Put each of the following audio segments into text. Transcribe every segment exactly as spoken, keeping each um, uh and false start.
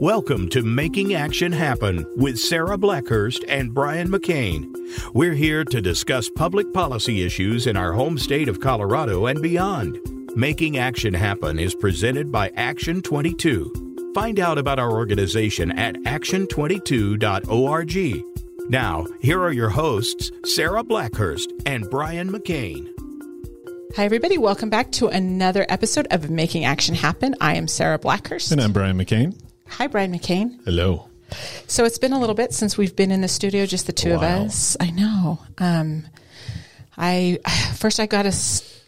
Welcome to Making Action Happen with Sarah Blackhurst and Brian McCain. We're here to discuss public policy issues in our home state of Colorado and beyond. Making Action Happen is presented by Action twenty-two. Find out about our organization at action twenty-two dot org. Now, here are your hosts, Sarah Blackhurst and Brian McCain. Hi, everybody. Welcome back to another episode of Making Action Happen. I am Sarah Blackhurst. And I'm Brian McCain. Hi, Brian McCain. Hello. So it's been a little bit since we've been in the studio, just the two wow. of us. I know. Um, I first, I got to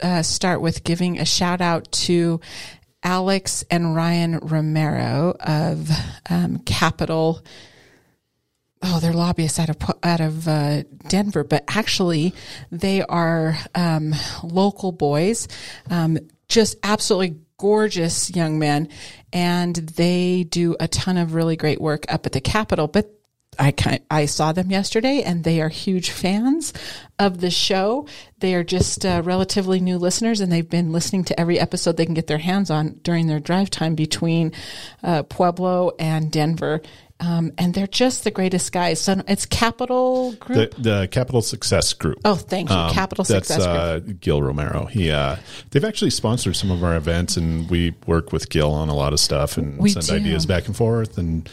uh, start with giving a shout out to Alex and Ryan Romero of um, Capital. Oh, they're lobbyists out of out of uh, Denver, but actually they are um, local boys, um, just absolutely gorgeous young men, and they do a ton of really great work up at the Capitol. But I kind of, I saw them yesterday, and they are huge fans of the show. They are just uh, relatively new listeners, and they've been listening to every episode they can get their hands on during their drive time between uh, Pueblo and Denver. Um, and they're just the greatest guys. So it's Capital Group? The, the Capital Success Group. Oh, thank you. Um, Capital Success uh, Group. That's Gil Romero. He, uh, they've actually sponsored some of our events, and we work with Gil on a lot of stuff and we send do. ideas back and forth. And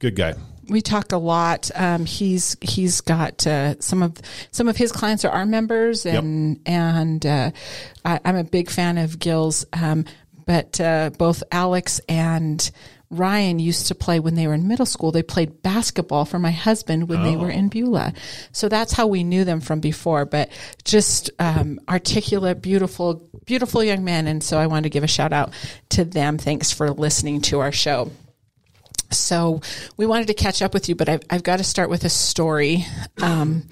good guy. We talk a lot. Um, he's he's got uh, some of some of his clients are our members, and yep. and uh, I, I'm a big fan of Gil's. Um, but uh, both Alex and Ryan used to play when they were in middle school. They played basketball for my husband when oh. they were in Beulah. So that's how we knew them from before, but just um, articulate, beautiful, beautiful young men. And so I wanted to give a shout out to them. Thanks for listening to our show. So we wanted to catch up with you, but I've, I've got to start with a story. Um,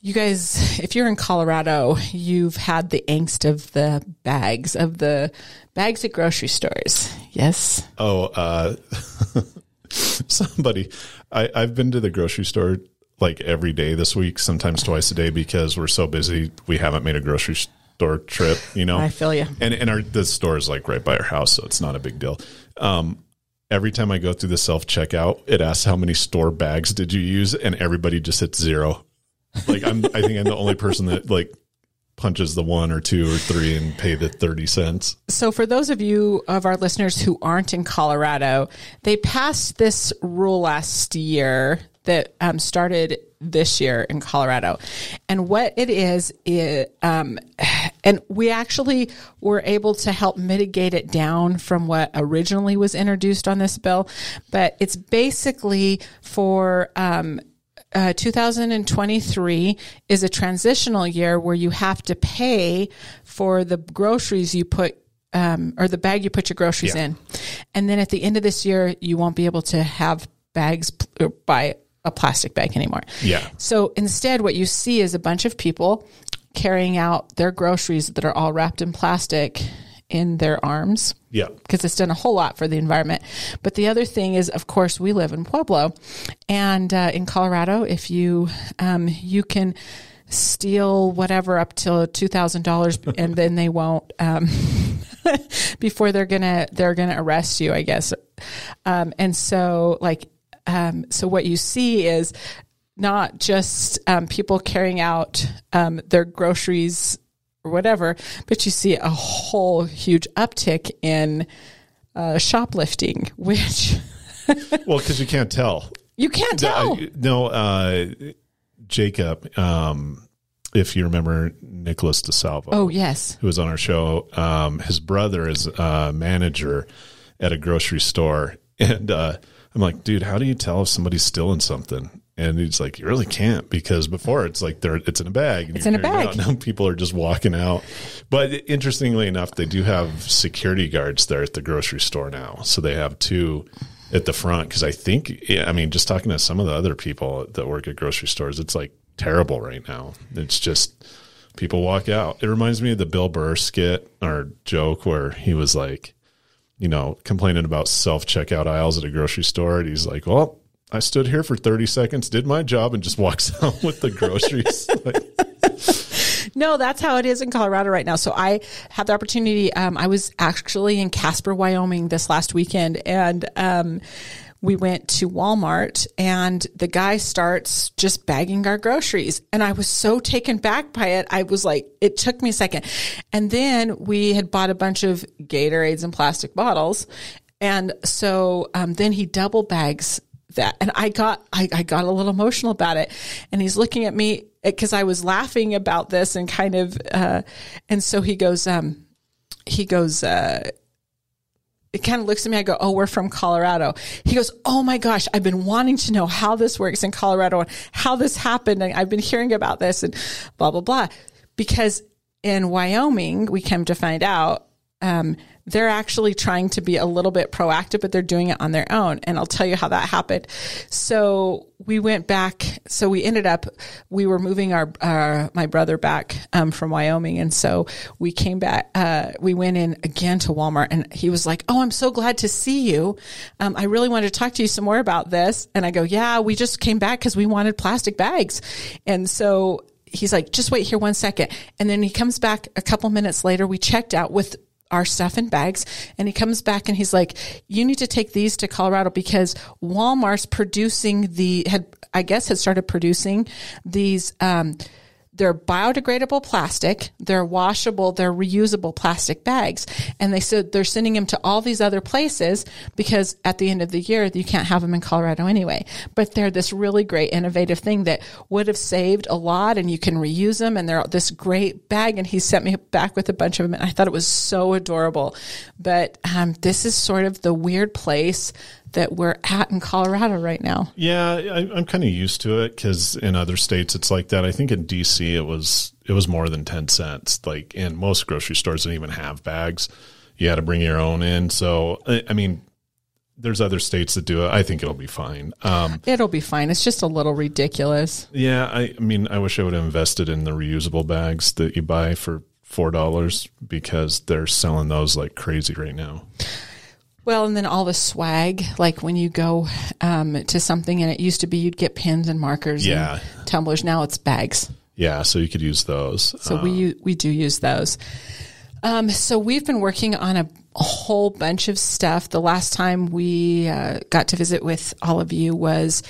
you guys, if you're in Colorado, you've had the angst of the bags, of the bags at grocery stores. Yes. Oh, uh, somebody, I, I've been to the grocery store like every day this week, sometimes twice a day, because we're so busy. We haven't made a grocery store trip, you know, I feel you. And, and our, the store is like right by our house. So it's not a big deal. Um, Every time I go through the self-checkout, it asks how many store bags did you use, and everybody just hits zero. Like I'm, I think I'm the only person that like punches the one or two or three and pay the thirty cents. So for those of you of our listeners who aren't in Colorado, they passed this rule last year that um, started this year in Colorado. And what it is, it, um, and we actually were able to help mitigate it down from what originally was introduced on this bill. But it's basically for um, uh, two thousand twenty-three is a transitional year where you have to pay for the groceries you put um, or the bag you put your groceries yeah. in. And then at the end of this year, you won't be able to have bags or buy a plastic bag anymore. Yeah. So instead, what you see is a bunch of people carrying out their groceries that are all wrapped in plastic in their arms. Yeah. Because it's done a whole lot for the environment. But the other thing is, of course, we live in Pueblo, and uh, in Colorado, if you um, you can steal whatever up till two thousand dollars, and then they won't um, before they're gonna they're gonna arrest you, I guess. Um, and so like. Um, so what you see is not just um, people carrying out um, their groceries or whatever, but you see a whole huge uptick in uh, shoplifting, which... well, because you can't tell. You can't tell. No, I, no uh, Jacob, um, if you remember Nicholas DeSalvo. Oh, yes. Who was on our show. Um, his brother is a manager at a grocery store, and... Uh, I'm like, dude, how do you tell if somebody's stealing something? And he's like, you really can't, because before it's like they're it's in a bag. It's in a bag. Now people are just walking out. But interestingly enough, they do have security guards there at the grocery store now. So they have two at the front, because I think, yeah, I mean, just talking to some of the other people that work at grocery stores, it's like terrible right now. It's just people walk out. It reminds me of the Bill Burr skit or joke where he was like, you know, complaining about self-checkout aisles at a grocery store. And he's like, well, I stood here for thirty seconds, did my job, and just walks out with the groceries. like, no, that's how it is in Colorado right now. So I had the opportunity. Um, I was actually in Casper, Wyoming this last weekend, and um, we went to Walmart and the guy starts just bagging our groceries. And I was so taken back by it. I was like, it took me a second. And then we had bought a bunch of Gatorades and plastic bottles. And so um, then he double bags that. And I got, I, I got a little emotional about it. And he's looking at me because I was laughing about this and kind of, uh, and so he goes, um, he goes, uh, it kind of looks at me. I go, oh, we're from Colorado. He goes, oh my gosh, I've been wanting to know how this works in Colorado and how this happened. And I've been hearing about this and blah, blah, blah. Because in Wyoming, we came to find out, um, they're actually trying to be a little bit proactive, but they're doing it on their own. And I'll tell you how that happened. So we went back. So we ended up, we were moving our, uh, my brother back, um, from Wyoming. And so we came back, uh, we went in again to Walmart and he was like, oh, I'm so glad to see you. Um, I really wanted to talk to you some more about this. And I go, yeah, we just came back because we wanted plastic bags. And so he's like, just wait here one second. And then he comes back a couple minutes later, we checked out with our stuff in bags. And he comes back and he's like, you need to take these to Colorado because Walmart's producing the, had, I guess had started producing these, um, they're biodegradable plastic, they're washable, they're reusable plastic bags. And they said they're sending them to all these other places because at the end of the year, you can't have them in Colorado anyway. But they're this really great innovative thing that would have saved a lot and you can reuse them. And they're this great bag. And he sent me back with a bunch of them. And I thought it was so adorable. But um, this is sort of the weird place that we're at in Colorado right now. Yeah, I, I'm kind of used to it because in other states it's like that. I think in D C it was it was more than ten cents. Like in most grocery stores didn't even have bags. You had to bring your own in. So, I, I mean, there's other states that do it. I think it'll be fine. Um, it'll be fine. It's just a little ridiculous. Yeah, I, I mean, I wish I would have invested in the reusable bags that you buy for four dollars because they're selling those like crazy right now. Well, and then all the swag, like when you go um, to something, and it used to be you'd get pens and markers yeah. and tumblers. Now it's bags. Yeah, so you could use those. So um, we we do use those. Um, so we've been working on a whole bunch of stuff. The last time we uh, got to visit with all of you was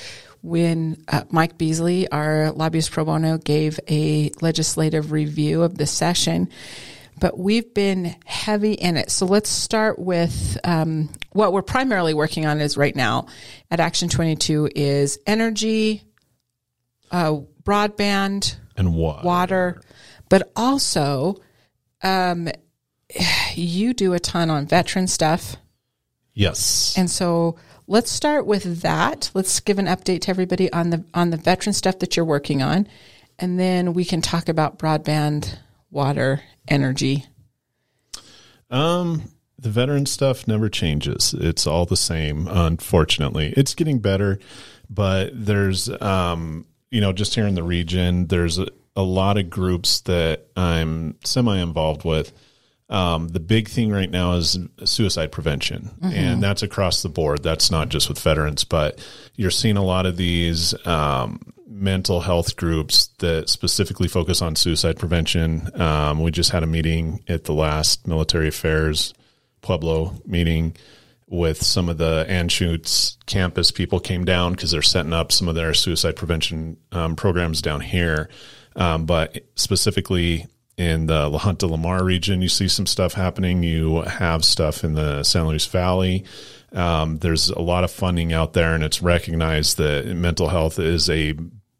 when uh, Mike Beasley, our lobbyist pro bono, gave a legislative review of the session. But we've been heavy in it. So let's start with um, what we're primarily working on is right now at Action twenty-two is energy, uh, broadband, and water. water. But also, um, you do a ton on veteran stuff. Yes. And so let's start with that. Let's give an update to everybody on the on the veteran stuff that you're working on. And then we can talk about broadband, water, energy. Um, the veteran stuff never changes. It's all the same. Unfortunately, it's getting better, but there's, um, you know, just here in the region, there's a, a lot of groups that I'm semi involved with. Um, the big thing right now is suicide prevention, mm-hmm. and that's across the board. That's not just with veterans, but you're seeing a lot of these, um, mental health groups that specifically focus on suicide prevention. Um, we just had a meeting at the last military affairs Pueblo meeting with some of the Anschutz campus people came down because they're setting up some of their suicide prevention um, programs down here. Um, but specifically in the La Junta Lamar region, you see some stuff happening. You have stuff in the San Luis Valley. Um, there's a lot of funding out there and it's recognized that mental health is a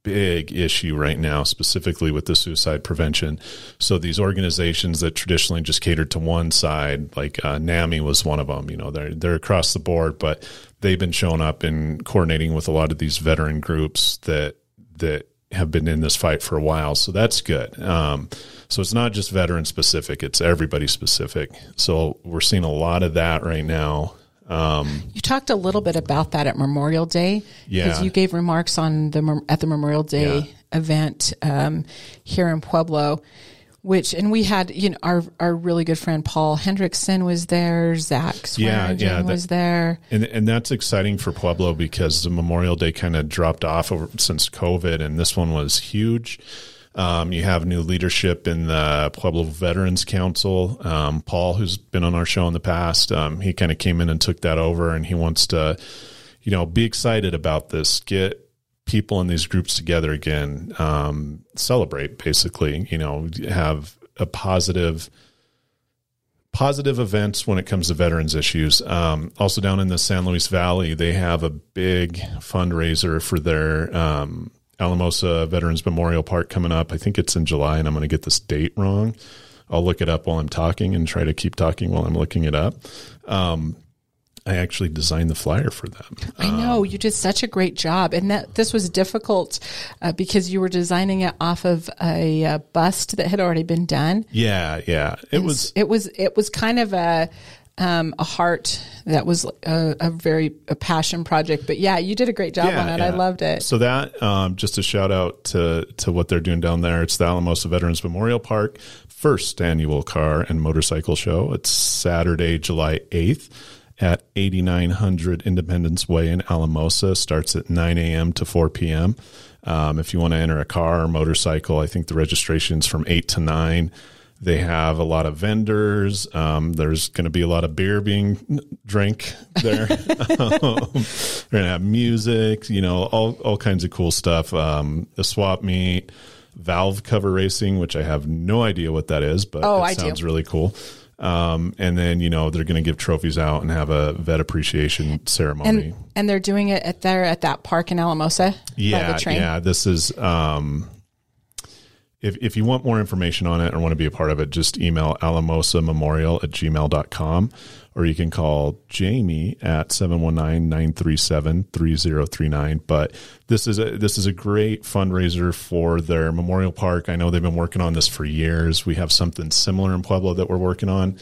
big issue right now, specifically with the suicide prevention. So these organizations that traditionally just catered to one side, like uh, NAMI was one of them, you know, they're, they're across the board, but they've been showing up and coordinating with a lot of these veteran groups that, that have been in this fight for a while. So that's good. Um, so it's not just veteran specific, it's everybody specific. So we're seeing a lot of that right now. Um, you talked a little bit about that at Memorial Day because yeah. you gave remarks on the at the Memorial Day yeah. event um, here in Pueblo, which and we had you know our our really good friend Paul Hendrickson was there, Zach Swearingen yeah, yeah, was there, and and that's exciting for Pueblo because the Memorial Day kind of dropped off over, since COVID, and this one was huge. Um, you have new leadership in the Pueblo Veterans Council. Um, Paul, who's been on our show in the past, um, he kind of came in and took that over, and he wants to, you know, be excited about this. Get people in these groups together again. Um, celebrate, basically. You know, have a positive. Positive events when it comes to veterans issues. Um, also down in the San Luis Valley, they have a big fundraiser for their um, Alamosa Veterans Memorial Park coming up. I think it's in July, and I'm going to get this date wrong. I'll look it up while I'm talking and try to keep talking while I'm looking it up. Um, I actually designed the flyer for them. I know. Um, you did such a great job. And that this was difficult uh, because you were designing it off of a, a bust that had already been done. Yeah, yeah. It and was it was it was kind of a um, a heart that was a, a very a passion project. But yeah, you did a great job yeah, on it. Yeah. I loved it. So that um, just a shout out to to what they're doing down there. It's the Alamosa Veterans Memorial Park, first annual car and motorcycle show. It's Saturday, July eighth. At eighty-nine hundred Independence Way in Alamosa. Starts at nine a.m. to four p.m. Um, if you want to enter a car or motorcycle, I think the registration's from eight to nine. They have a lot of vendors. Um, there's going to be a lot of beer being drank there. um, they're going to have music, you know, all, all kinds of cool stuff. Um, the swap meet, valve cover racing, which I have no idea what that is, but oh, it I sounds do. really cool. Um, and then, you know, they're going to give trophies out and have a vet appreciation ceremony. And, and they're doing it at their, at that park in Alamosa. Yeah. By the train. Yeah. This is, um, if, if you want more information on it or want to be a part of it, just email alamosa memorial at gmail dot com, or you can call Jamie at seven one nine, nine three seven, three zero three nine. But this is a, this is a great fundraiser for their memorial park. I know they've been working on this for years. We have something similar in Pueblo that we're working on.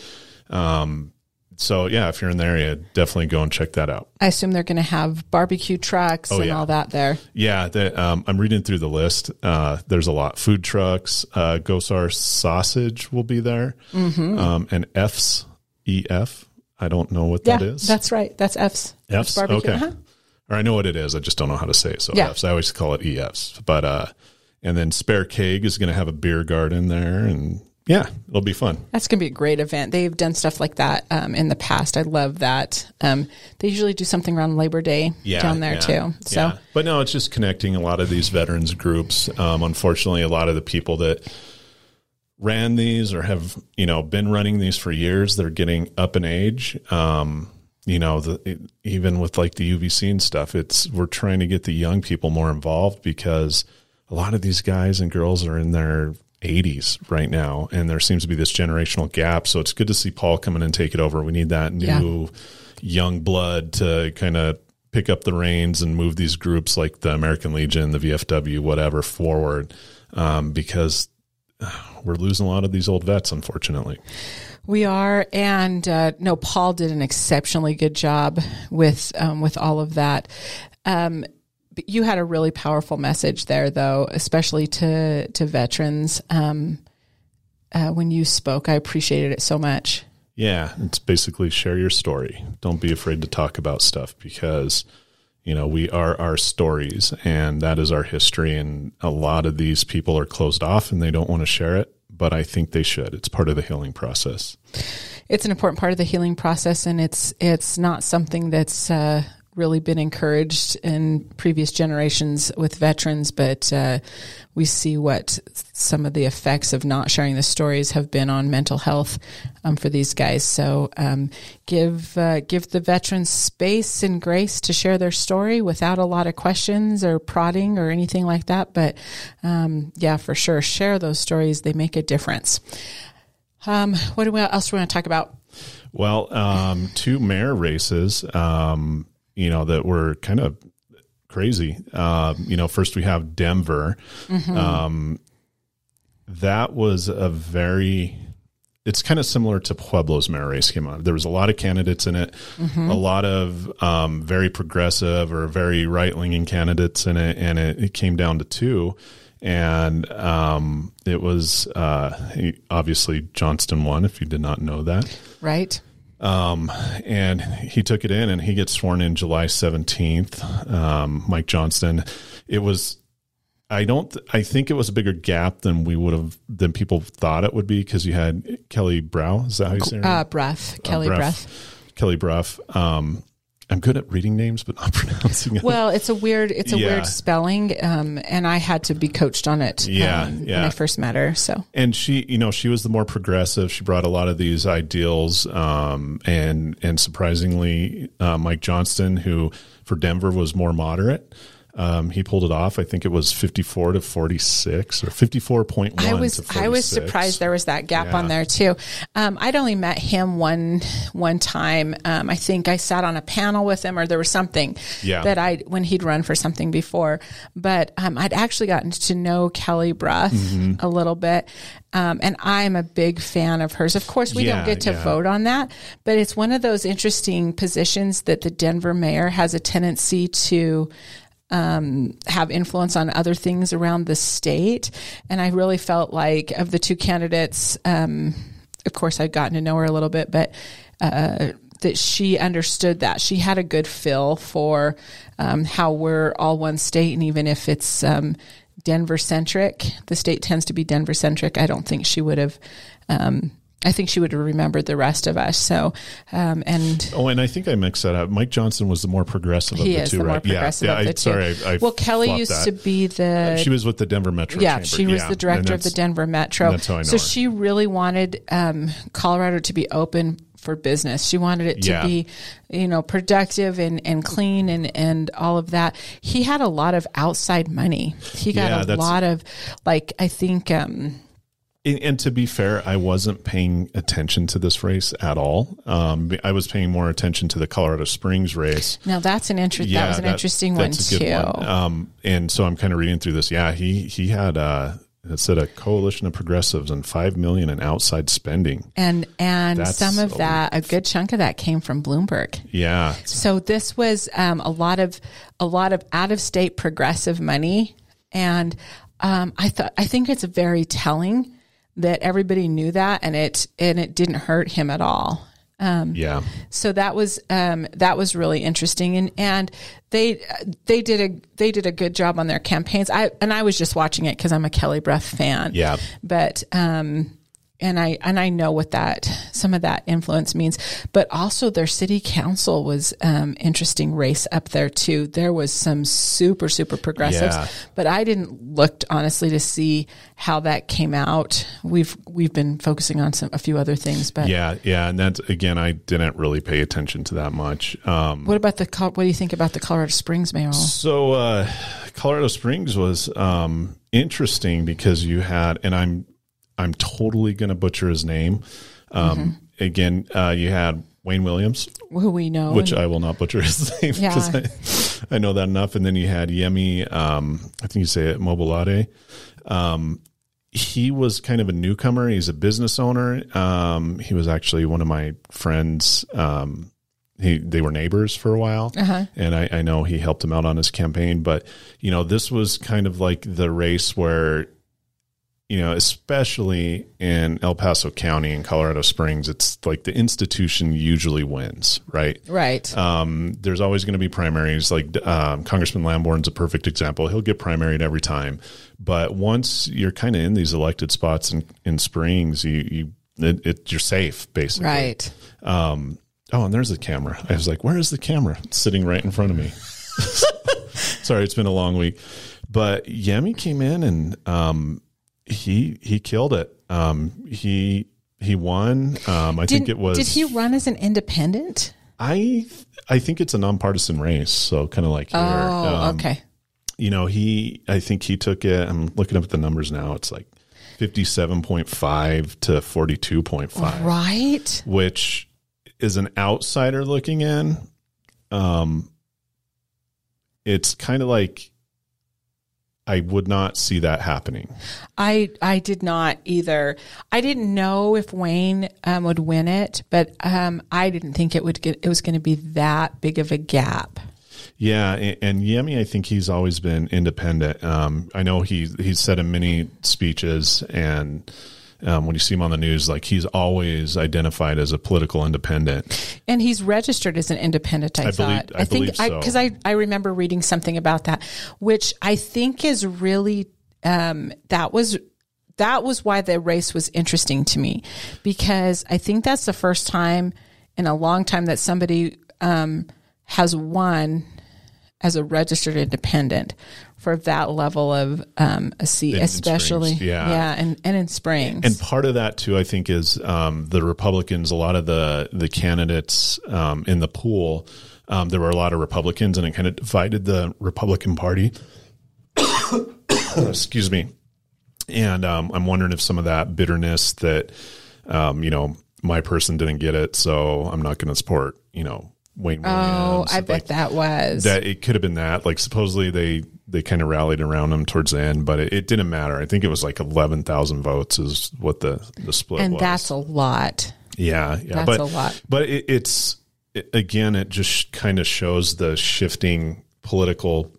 Um, So, yeah, if you're in the area, definitely go and check that out. I assume they're going to have barbecue trucks oh, and yeah. all that there. Yeah, the, um, I'm reading through the list. Uh, there's a lot. Food trucks, uh, Gosar Sausage will be there, mm-hmm. um, and F's, E F. I don't know what yeah, that is. That's right. That's F's. F's, F's barbecue. Okay. Uh-huh. Or I know what it is. I just don't know how to say it. So yeah. F's. I always call it E F's. But uh, and then Spare Keg is going to have a beer garden there, and yeah, it'll be fun. That's going to be a great event. They've done stuff like that um, in the past. I love that. Um, they usually do something around Labor Day yeah, down there yeah, too. So, yeah. But no, it's just connecting a lot of these veterans groups. Um, unfortunately, a lot of the people that ran these or have, you know, been running these for years, they're getting up in age. Um, you know, the, it, even with like the U V C and stuff, it's we're trying to get the young people more involved because a lot of these guys and girls are in their eighties right now, and there seems to be this generational gap. So it's good to see Paul coming and take it over. We need that new yeah. young blood to kind of pick up the reins and move these groups like the American Legion, the V F W, whatever, forward, um, because we're losing a lot of these old vets, unfortunately. We are, and uh, no, Paul did an exceptionally good job with um, with all of that. Um, You had a really powerful message there, though, especially to to veterans. Um, uh, when you spoke, I appreciated it so much. Yeah, it's basically share your story. Don't be afraid to talk about stuff because, you know, we are our stories, and that is our history. And a lot of these people are closed off, and they don't want to share it, but I think they should. It's part of the healing process. It's an important part of the healing process, and it's it's not something that's uh, – really been encouraged in previous generations with veterans, but uh, we see what some of the effects of not sharing the stories have been on mental health um, for these guys. So um, give uh, give the veterans space and grace to share their story without a lot of questions or prodding or anything like that. But um, yeah, for sure, share those stories. They make a difference. Um, what do we, else do we want to talk about? Well, um, two mayor races. Um, you know, that were kind of crazy. Uh, you know, first we have Denver. Mm-hmm. Um, that was a very, it's kind of similar to Pueblo's mayor race came out. There was a lot of candidates in it, mm-hmm. a lot of um, very progressive or very right-leaning candidates in it, and it, it came down to two. And um, it was, uh, obviously, Johnston won, if you did not know that. Right. Um, and he took it in, and he gets sworn in July seventeenth. Um, Mike Johnston, it was, I don't, I think it was a bigger gap than we would have, than people thought it would be. Cause you had Kelly Brough. Is that how you say it? Uh, Brough, Kelly uh, Brough, Kelly Brough. Um, I'm good at reading names, but not pronouncing it. Well, it's a weird, it's a yeah. weird spelling. Um, and I had to be coached on it yeah, um, yeah. when I first met her. So, and she, you know, she was the more progressive. She brought a lot of these ideals. Um, and, and surprisingly, uh, Mike Johnston, who for Denver was more moderate. Um, he pulled it off. I think it was fifty-four to forty-six or fifty-four point one. I was, to I was surprised there was that gap yeah. on there too. Um, I'd only met him one, one time. Um, I think I sat on a panel with him or there was something yeah. that I, when he'd run for something before, but, um, I'd actually gotten to know Kelly Brough mm-hmm. a little bit. Um, and I'm a big fan of hers. Of course, we yeah, don't get to yeah. vote on that, but it's one of those interesting positions that the Denver mayor has a tendency to, um, have influence on other things around the state. And I really felt like of the two candidates, um, of course I've gotten to know her a little bit, but, uh, that she understood that she had a good feel for, um, how we're all one state. And even if it's, um, Denver centric, the state tends to be Denver centric. I don't think she would have, um, I think she would have remembered the rest of us. So, um, and oh, and I think I mixed that up. Mike Johnston was the more progressive of the two, right? He is the more progressive of the two. Sorry, I, I well, Kelly used to be the. She was with the Denver Metro. Yeah, Chamber. She was yeah, the director of the Denver Metro. That's how I know. So her. She really wanted um, Colorado to be open for business. She wanted it to yeah. be, you know, productive and, and clean and, and all of that. He had a lot of outside money. He got yeah, a lot of, like, I think. Um, And to be fair, I wasn't paying attention to this race at all. Um, I was paying more attention to the Colorado Springs race. Now that's an interesting. Yeah, that was an that, interesting one too. One. Um, and so I'm kind of reading through this. Yeah, he he had uh, it said a coalition of progressives and five million in outside spending. And and that's some of a, that, a good chunk of that came from Bloomberg. Yeah. So this was um, a lot of a lot of out of state progressive money, and um, I thought I think it's very telling that everybody knew that and it, and it didn't hurt him at all. Um, yeah. So that was, um, that was really interesting. And, and they, they did a, they did a good job on their campaigns. I, and I was just watching it cause I'm a Kelly Brough fan. Yeah. But, um, and I, and I know what that, some of that influence means, but also their city council was, um, interesting race up there too. There was some super, super progressives, yeah. but I didn't look honestly to see how that came out. We've, we've been focusing on some, a few other things, but yeah. Yeah. And that's, again, I didn't really pay attention to that much. Um, what about the, what do you think about the Colorado Springs mayoral? So, uh, Colorado Springs was, um, interesting because you had, and I'm, I'm totally going to butcher his name. Um, mm-hmm. Again, uh, you had Wayne Williams, who we know, which I will not butcher his name because yeah. I, I know that enough. And then you had Yemi, um, I think you say it, Mobolade. Um, he was kind of a newcomer. He's a business owner. Um, he was actually one of my friends. Um, he, they were neighbors for a while, uh-huh. and I, I know he helped him out on his campaign. But, you know, this was kind of like the race where, you know, especially in El Paso County and Colorado Springs, it's like the institution usually wins, right? Right. Um, there's always going to be primaries. Like um, Congressman Lamborn's a perfect example. He'll get primaried every time. But once you're kind of in these elected spots in, in Springs, you, you it, it, you're safe, basically. Right. Um, oh, and there's the camera. I was like, where is the camera? It's sitting right in front of me. Sorry, it's been a long week. But Yemi came in and... Um, He, he killed it. Um, he, he won. Um, I did, think it was, did he run as an independent? I, I think it's a nonpartisan race. So kind of like, oh, here. Um, okay. You know, he, I think he took it. I'm looking up at the numbers now. It's like fifty-seven point five to forty-two point five. Right. Which is an outsider looking in. Um, it's kind of like, I would not see that happening. I I did not either. I didn't know if Wayne um, would win it, but um, I didn't think it would get. It was going to be that big of a gap. Yeah, and, and Yemi, I think he's always been independent. Um, I know he he's said in many speeches, and um, when you see him on the news, like he's always identified as a political independent. And he's registered as an independent, I, I thought. Believe, I, I think, so. Because I, I, I remember reading something about that, which I think is really, um, that was that was why the race was interesting to me, because I think that's the first time in a long time that somebody um, has won as a registered independent for that level of um, a seat, in, especially. In Springs, yeah. yeah. And, and in Springs. And part of that too, I think, is um, the Republicans, a lot of the, the candidates um, in the pool, um, there were a lot of Republicans, and it kind of divided the Republican Party. Excuse me. And um, I'm wondering if some of that bitterness that, um, you know, my person didn't get it, so I'm not going to support, you know, Wayne Williams. Oh, I bet like, that was. That it could have been that. Like, supposedly they, they kind of rallied around him towards the end, but it, it didn't matter. I think it was like eleven thousand votes is what the, the split and was. And that's a lot. Yeah. yeah. That's but, a lot. But it, it's, it, again, it just kind of shows the shifting political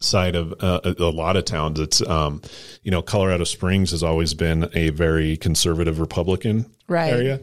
side of uh, a lot of towns. It's, um, you know, Colorado Springs has always been a very conservative Republican right. area.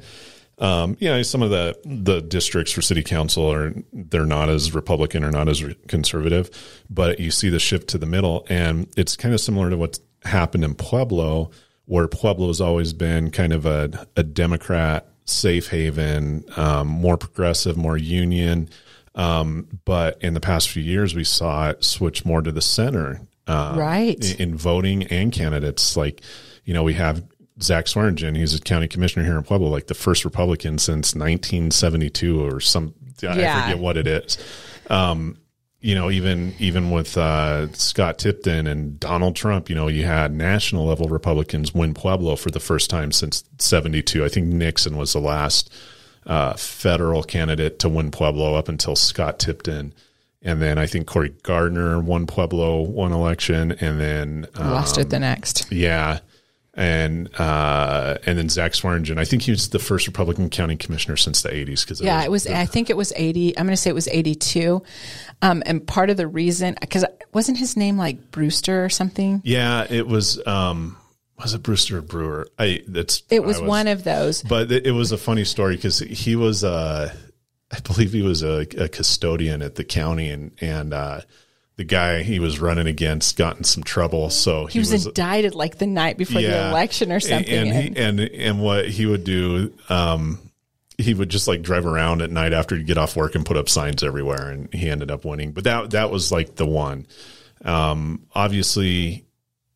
Um, you know, some of the, the districts for city council are, they're not as Republican or not as conservative, but you see the shift to the middle, and it's kind of similar to what's happened in Pueblo, where Pueblo has always been kind of a, a Democrat safe haven, um, more progressive, more union. Um, but in the past few years, we saw it switch more to the center, uh, right. in, in voting and candidates. Like, you know, we have Zach Swearingen, he's a county commissioner here in Pueblo, like the first Republican since nineteen seventy-two or some, yeah. I forget what it is. Um, you know, even, even with, uh, Scott Tipton and Donald Trump, you know, you had national level Republicans win Pueblo for the first time since seventy-two. I think Nixon was the last Uh, federal candidate to win Pueblo up until Scott Tipton. And then I think Cory Gardner won Pueblo one election and then um, lost it the next. Yeah. And, uh, and then Zach Swearingen, I think he was the first Republican county commissioner since the eighties. Cause yeah, it was, it was the, I think it was eighty. I'm going to say it was eighty-two. Um, and part of the reason, cause wasn't his name like Brewster or something? Yeah, it was, um, was it Brewster or Brewer? I that's it was, was one of those. But it, it was a funny story because he was, uh, I believe he was a, a custodian at the county, and and uh, the guy he was running against got in some trouble. So he, he was, was indicted like the night before yeah, the election or something. And and, he, and and what he would do, um, he would just like drive around at night after he'd get off work and put up signs everywhere, and he ended up winning. But that that was like the one. Um, obviously.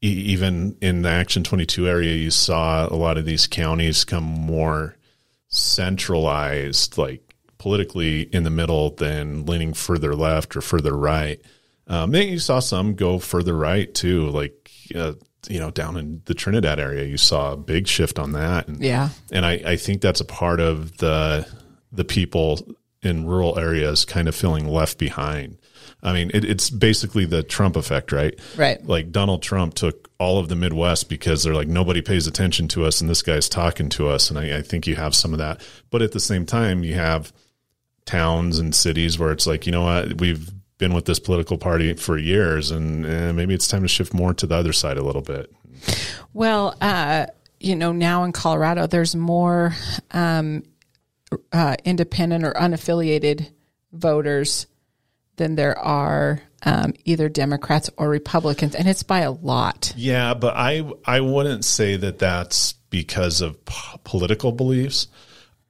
Even in the Action twenty-two area, you saw a lot of these counties come more centralized, like politically in the middle than leaning further left or further right. Um, and you saw some go further right too, like, uh, you know, down in the Trinidad area, you saw a big shift on that. And, yeah. And I, I think that's a part of the, the people in rural areas kind of feeling left behind. I mean, it, it's basically the Trump effect, right? Right. Like Donald Trump took all of the Midwest because they're like, nobody pays attention to us and this guy's talking to us. And I, I think you have some of that. But at the same time, you have towns and cities where it's like, you know what, we've been with this political party for years, and eh, maybe it's time to shift more to the other side a little bit. Well, uh, you know, now in Colorado, there's more um, uh, independent or unaffiliated voters than there are um, either Democrats or Republicans, and it's by a lot. Yeah, but I I wouldn't say that that's because of p- political beliefs.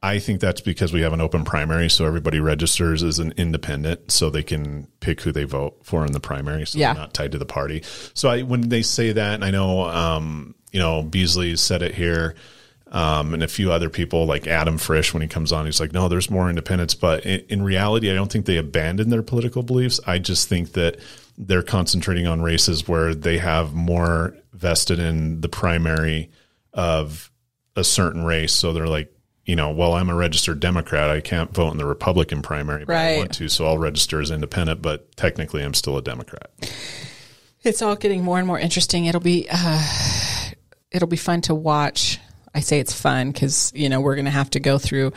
I think that's because we have an open primary, so everybody registers as an independent, so they can pick who they vote for in the primary, so yeah. they're not tied to the party. So I, when they say that, and I know um, you know Beasley said it here, Um, and a few other people like Adam Frisch, when he comes on, he's like, no, there's more independents. But in, in reality, I don't think they abandoned their political beliefs. I just think that they're concentrating on races where they have more vested in the primary of a certain race. So they're like, you know, well, I'm a registered Democrat. I can't vote in the Republican primary, but right. I want to, so I'll register as independent, but technically I'm still a Democrat. It's all getting more and more interesting. It'll be, uh, it'll be fun to watch. I say it's fun because, you know, we're going to have to go through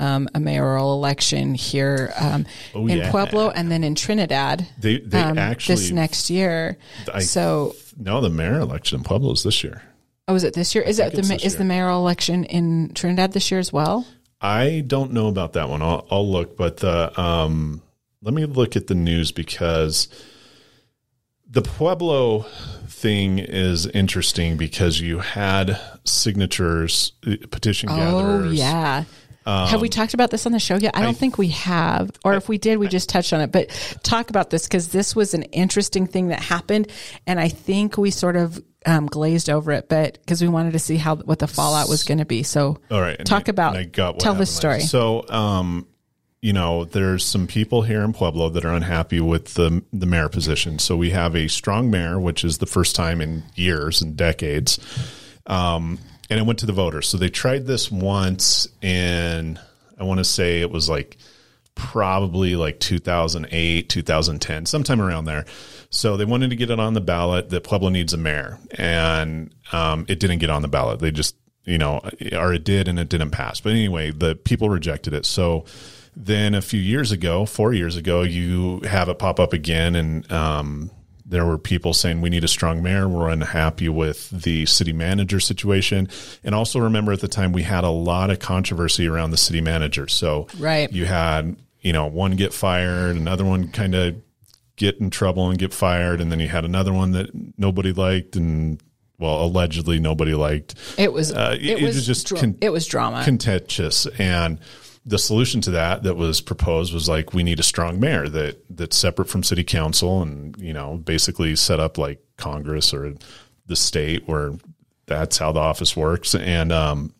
um, a mayoral election here um, oh, in yeah. Pueblo and then in Trinidad they, they um, actually, this next year. I, so No, the mayor election in Pueblo is this year. Oh, is it this year? I is it the is year. the mayoral election in Trinidad this year as well? I don't know about that one. I'll, I'll look. But the, um, let me look at the news because the Pueblo thing is interesting because you had signatures, petition gatherers. Oh, yeah. Um, have we talked about this on the show yet? I don't I, think we have, or I, if we did, we I, just touched on it, but talk about this, because this was an interesting thing that happened. And I think we sort of um, glazed over it, but because we wanted to see how, what the fallout was going to be. So all right, talk I, about, I got tell the story. So, um, you know, there's some people here in Pueblo that are unhappy with the the mayor position. So we have a strong mayor, which is the first time in years and decades. Um, And it went to the voters. So they tried this once in, I want to say it was like probably like two thousand eight, two thousand ten, sometime around there. So they wanted to get it on the ballot that Pueblo needs a mayor. And um, it didn't get on the ballot. They just, you know, or it did and it didn't pass. But anyway, the people rejected it. So then a few years ago, four years ago, you have it pop up again. And um there were people saying we need a strong mayor. We're unhappy with the city manager situation. And also remember at the time we had a lot of controversy around the city manager. So right. you had, you know, one get fired, another one kind of get in trouble and get fired. And then you had another one that nobody liked and, well, allegedly nobody liked. It was, uh, it, it was, was just, dra- con- it was drama contentious. And the solution to that that was proposed was like, we need a strong mayor that that's separate from city council and, you know, basically set up like Congress or the state where that's how the office works. And um,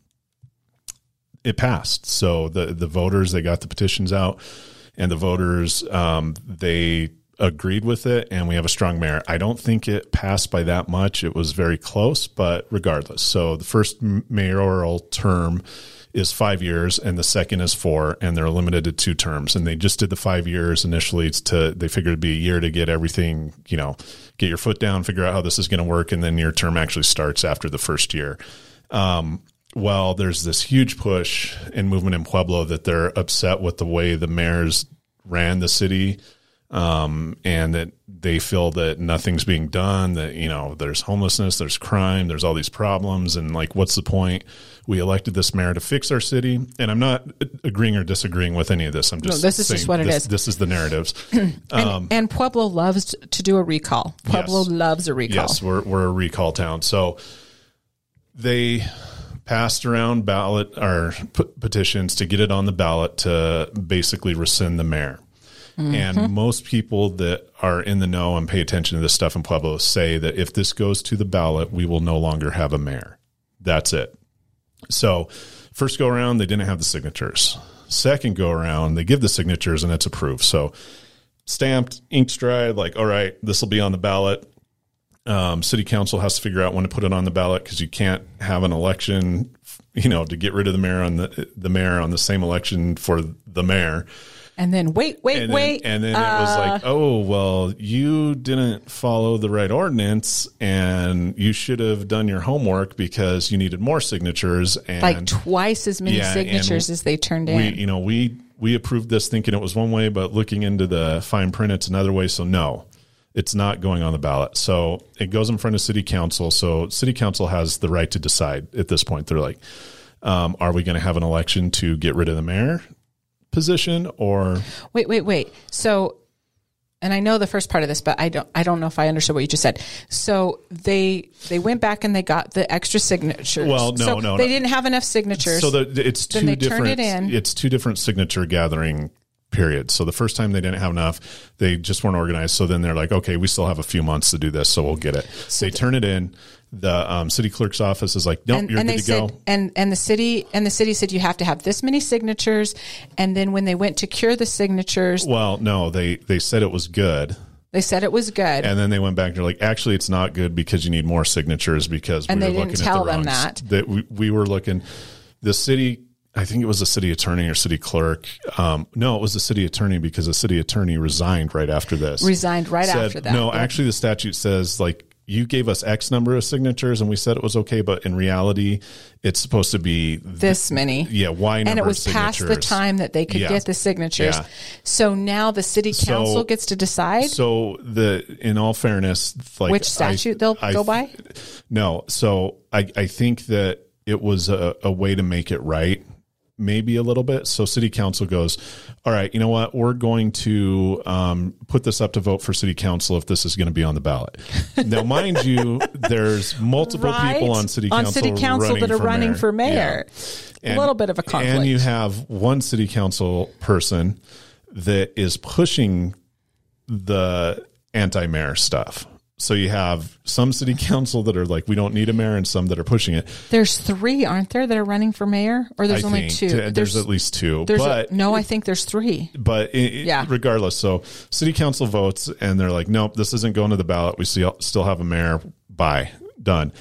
it passed. So the, the voters, they got the petitions out and the voters, um, they agreed with it. And we have a strong mayor. I don't think it passed by that much. It was very close, but regardless. So the first mayoral term is five years and the second is four, and they're limited to two terms. And they just did the five years initially to, they figured it'd be a year to get everything, you know, get your foot down, figure out how this is going to work. And then your term actually starts after the first year. Um, well, there's this huge push and movement in Pueblo that they're upset with the way the mayors ran the city. Um, and that they feel that nothing's being done, that, you know, there's homelessness, there's crime, there's all these problems. And like, what's the point? We elected this mayor to fix our city. And I'm not agreeing or disagreeing with any of this. I'm just, no, this is just what this, it is. This is the narratives. and, um, and Pueblo loves to do a recall. Pueblo yes, loves a recall. Yes. We're, we're a recall town. So they passed around ballot or p- petitions to get it on the ballot to basically rescind the mayor. And mm-hmm. most people that are in the know and pay attention to this stuff in Pueblo say that if this goes to the ballot, we will no longer have a mayor. That's it. So first go around, they didn't have the signatures. Second go around, they give the signatures and it's approved. So stamped, inked dry, like, all right, this will be on the ballot. Um, city council has to figure out when to put it on the ballot because you can't have an election, you know, to get rid of the mayor on the, the mayor on the same election for the mayor. And then wait, wait, and then, wait. And then it uh, was like, oh, well, you didn't follow the right ordinance and you should have done your homework because you needed more signatures. And like twice as many yeah, signatures as they turned we, in. You know, we, we approved this thinking it was one way, but looking into the fine print, it's another way. So no, it's not going on the ballot. So it goes in front of city council. So city council has the right to decide at this point. They're like, um, are we going to have an election to get rid of the mayor position or wait, wait, wait. So, and I know the first part of this, but I don't, I don't know if I understood what you just said. So they, they went back and they got the extra signatures. Well, no, so no, they no. didn't have enough signatures. So the, it's two they different, turned it in. It's two different signature gathering periods. So the first time they didn't have enough, they just weren't organized. So then they're like, okay, we still have a few months to do this. So we'll get it. So they turn it in. The um, city clerk's office is like, nope, and, you're and good to said, go. And and the city and the city said you have to have this many signatures. And then when they went to cure the signatures, well, no, they they said it was good. They said it was good, and then they went back and they're like, actually, it's not good because you need more signatures because and we they were didn't looking tell at the them wrong, that that we, we were looking. The city, I think it was the city attorney or city clerk. Um, no, it was the city attorney because the city attorney resigned right after this. Resigned right said, after that. No, actually, the statute says like, you gave us X number of signatures and we said it was okay, but in reality, it's supposed to be this th- many. Yeah, Y number of signatures. And it was past the time that they could yeah. get the signatures. Yeah. So now the city council so, gets to decide. So the, in all fairness, like which statute I, they'll I, go by? No. So I, I think that it was a, a way to make it right. maybe a little bit. So city council goes, all right, you know what? We're going to um, put this up to vote for city council if this is going to be on the ballot. Now, mind you, there's multiple right? people on city council, on city council that are for running mayor. for mayor. Yeah. And, a little bit of a conflict. And you have one city council person that is pushing the anti-mayor stuff. So you have some city council that are like, we don't need a mayor, and some that are pushing it. There's three, aren't there, that are running for mayor? Or there's I only think. two? There's, there's at least two. But, a, no, I think there's three. But it, yeah. regardless, so city council votes, and they're like, nope, this isn't going to the ballot. We still have a mayor. Bye. Done.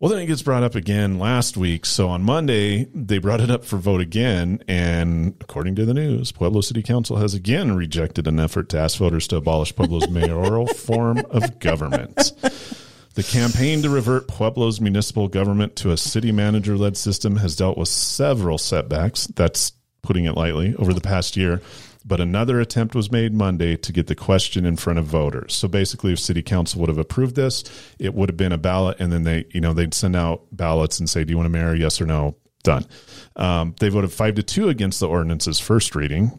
Well, then it gets brought up again last week. So on Monday, they brought it up for vote again. And according to the news, Pueblo City Council has again rejected an effort to ask voters to abolish Pueblo's mayoral form of government. The campaign to revert Pueblo's municipal government to a city manager-led system has dealt with several setbacks. That's putting it lightly over the past year. But another attempt was made Monday to get the question in front of voters. So basically, if city council would have approved this, it would have been a ballot, and then they, you know, they'd send out ballots and say, do you want a mayor? Yes or no? Done. Um, they voted five to two against the ordinance's first reading,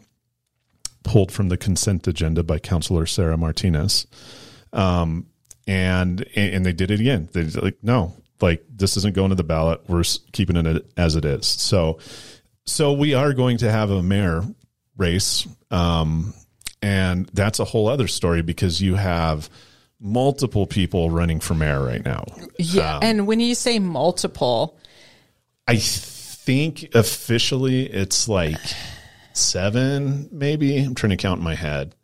pulled from the consent agenda by Councilor Sarah Martinez. Um, and, and they did it again. They did like, no, like this isn't going to the ballot. We're keeping it as it is. So, so we are going to have a mayor race. Um, and that's a whole other story because you have multiple people running for mayor right now. Yeah. Um, and when you say multiple, I think officially it's like seven, maybe. I'm trying to count in my head.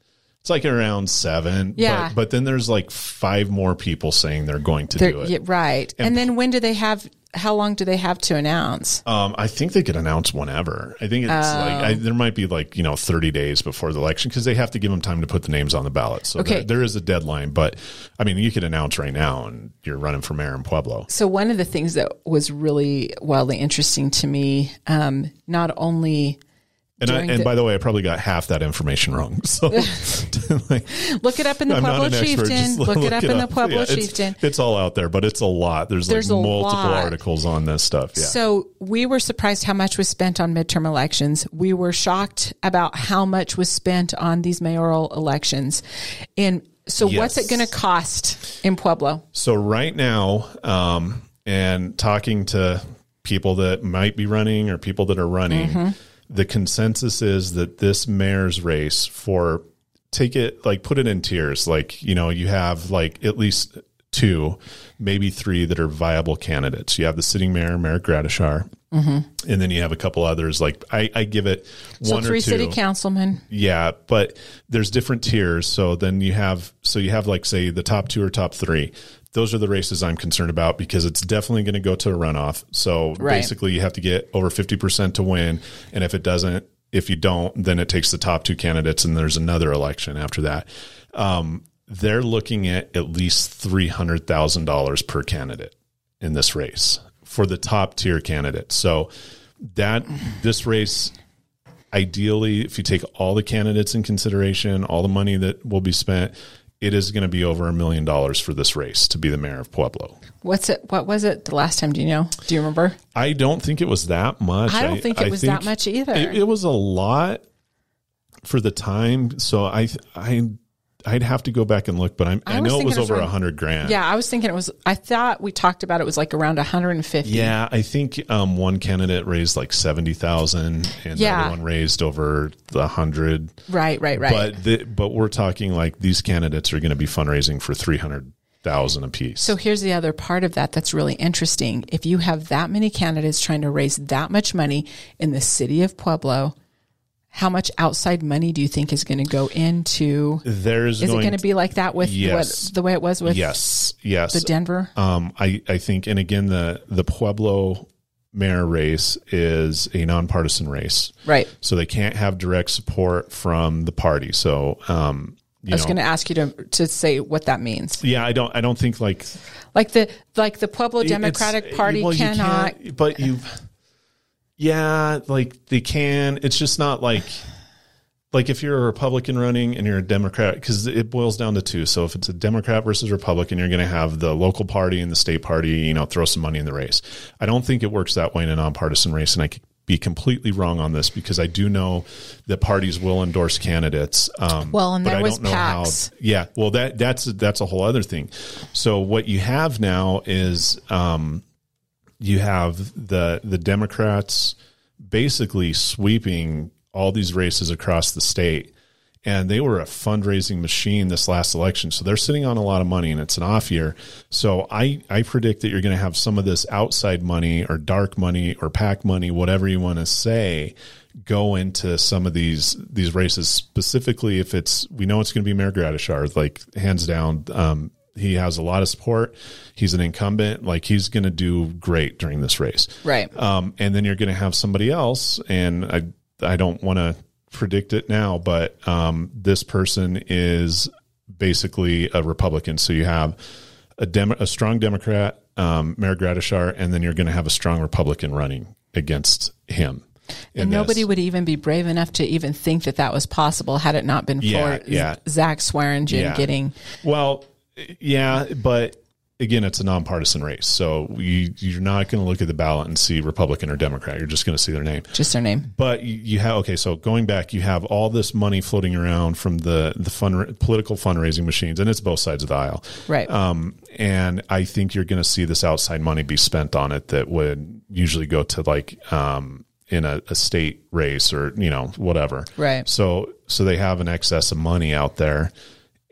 It's like around seven. Yeah. But, but then there's like five more people saying they're going to they're, do it. Yeah, right. And, and then when do they have, how long do they have to announce? Um, I think they could announce whenever. I think it's uh, like, I, there might be like, you know, thirty days before the election because they have to give them time to put the names on the ballot. So okay. there, there is a deadline, but I mean, you could announce right now and you're running for mayor in Pueblo. So one of the things that was really wildly interesting to me, um, not only And, I, and the, by the way, I probably got half that information wrong. So, like, look it up in the I'm Pueblo Chieftain. Look, look it up it in up. the Pueblo yeah, Chieftain. It's, it's all out there, but it's a lot. There's, There's like multiple lot. articles on this stuff. Yeah. So we were surprised how much was spent on midterm elections. We were shocked about how much was spent on these mayoral elections. And so yes. what's it going to cost in Pueblo? So right now, um, and talking to people that might be running or people that are running, mm-hmm. the consensus is that this mayor's race for take it, like put it in tiers. Like, you know, you have like at least two, maybe three that are viable candidates. You have the sitting mayor, Mayor Gradishar, mm-hmm. and then you have a couple others. Like I, I give it so one three or two city councilmen. Yeah. But there's different tiers. So then you have, so you have like, say the top two or top three. Those are the races I'm concerned about because it's definitely going to go to a runoff. So right. basically you have to get over fifty percent to win. And if it doesn't, if you don't, then it takes the top two candidates and there's another election after that. Um, they're looking at at least three hundred thousand dollars per candidate in this race for the top tier candidates. So that this race, ideally, if you take all the candidates in consideration, all the money that will be spent, it is going to be over a million dollars for this race to be the mayor of Pueblo. What's it? What was it the last time? Do you know? Do you remember? I don't think it was that much. I don't I, think it I was think that much either. It, it was a lot for the time. So I, I, I'd have to go back and look, but I'm, I, I know it was, it was over a hundred grand. Yeah. I was thinking it was, I thought we talked about, it was like around one hundred fifty. Yeah. I think um, one candidate raised like seventy thousand and yeah. the other one raised over the hundred. Right, right, right. But, the, but we're talking like these candidates are going to be fundraising for three hundred thousand a piece. So here's the other part of that. That's really interesting. If you have that many candidates trying to raise that much money in the city of Pueblo, how much outside money do you think is going to go into? There's is going it going to be like that with yes. what, the way it was with yes, yes. the Denver? Um, I, I think, and again, the, the Pueblo mayor race is a nonpartisan race. Right. So they can't have direct support from the party. So um, you I was going to ask you to to say what that means. Yeah, I don't I don't think like... Like the, like the Pueblo Democratic Party well, cannot... You but you... Yeah, like they can. It's just not like, like if you're a Republican running and you're a Democrat, because it boils down to two. So if it's a Democrat versus Republican, you're going to have the local party and the state party, you know, throw some money in the race. I don't think it works that way in a nonpartisan race. And I be completely wrong on this, because I do know that parties will endorse candidates. Um, well, and there was PACs. Yeah. Well, that that's, that's a whole other thing. So what you have now is um, you have the, the Democrats basically sweeping all these races across the state, and they were a fundraising machine this last election. So they're sitting on a lot of money, and it's an off year. So I, I predict that you're going to have some of this outside money or dark money or PAC money, whatever you want to say, go into some of these, these races. Specifically, if it's, we know it's going to be Mayor Gradishar, like hands down. Um, he has a lot of support. He's an incumbent. Like, he's going to do great during this race. Right. Um, and then you're going to have somebody else. And I, I don't want to predict it now, but um, this person is basically a Republican. So you have a, Dem- a strong Democrat, um, Mayor Gradishar, and then you're going to have a strong Republican running against him. And nobody would even be brave enough to even think that that was possible had it not been for yeah, yeah. Zach Swearingen yeah. getting. Well, yeah, but again, it's a nonpartisan race. So you, you're not going to look at the ballot and see Republican or Democrat. You're just going to see their name. Just their name. But you, you have, okay, so going back, you have all this money floating around from the, the fund, political fundraising machines, and it's both sides of the aisle. Right. Um, and I think you're going to see this outside money be spent on it that would usually go to, like, um, in a, a state race or, you know, whatever. Right. So, so they have an excess of money out there.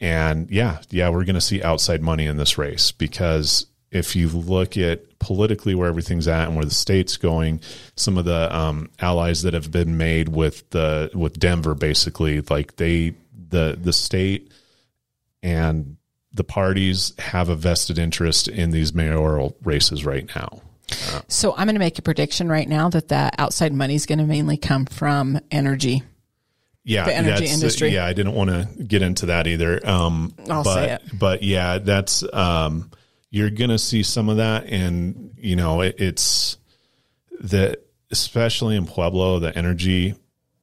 And yeah, yeah, we're going to see outside money in this race, because if you look at politically where everything's at and where the state's going, some of the um, allies that have been made with the with Denver, basically, like they the the state and the parties have a vested interest in these mayoral races right now. Uh, so I'm going to make a prediction right now that the outside money is going to mainly come from energy. Yeah, the energy industry. Yeah, I didn't want to get into that either. Um, I'll but, say it. But yeah, that's um, you're going to see some of that, and you know it, it's that especially in Pueblo, the energy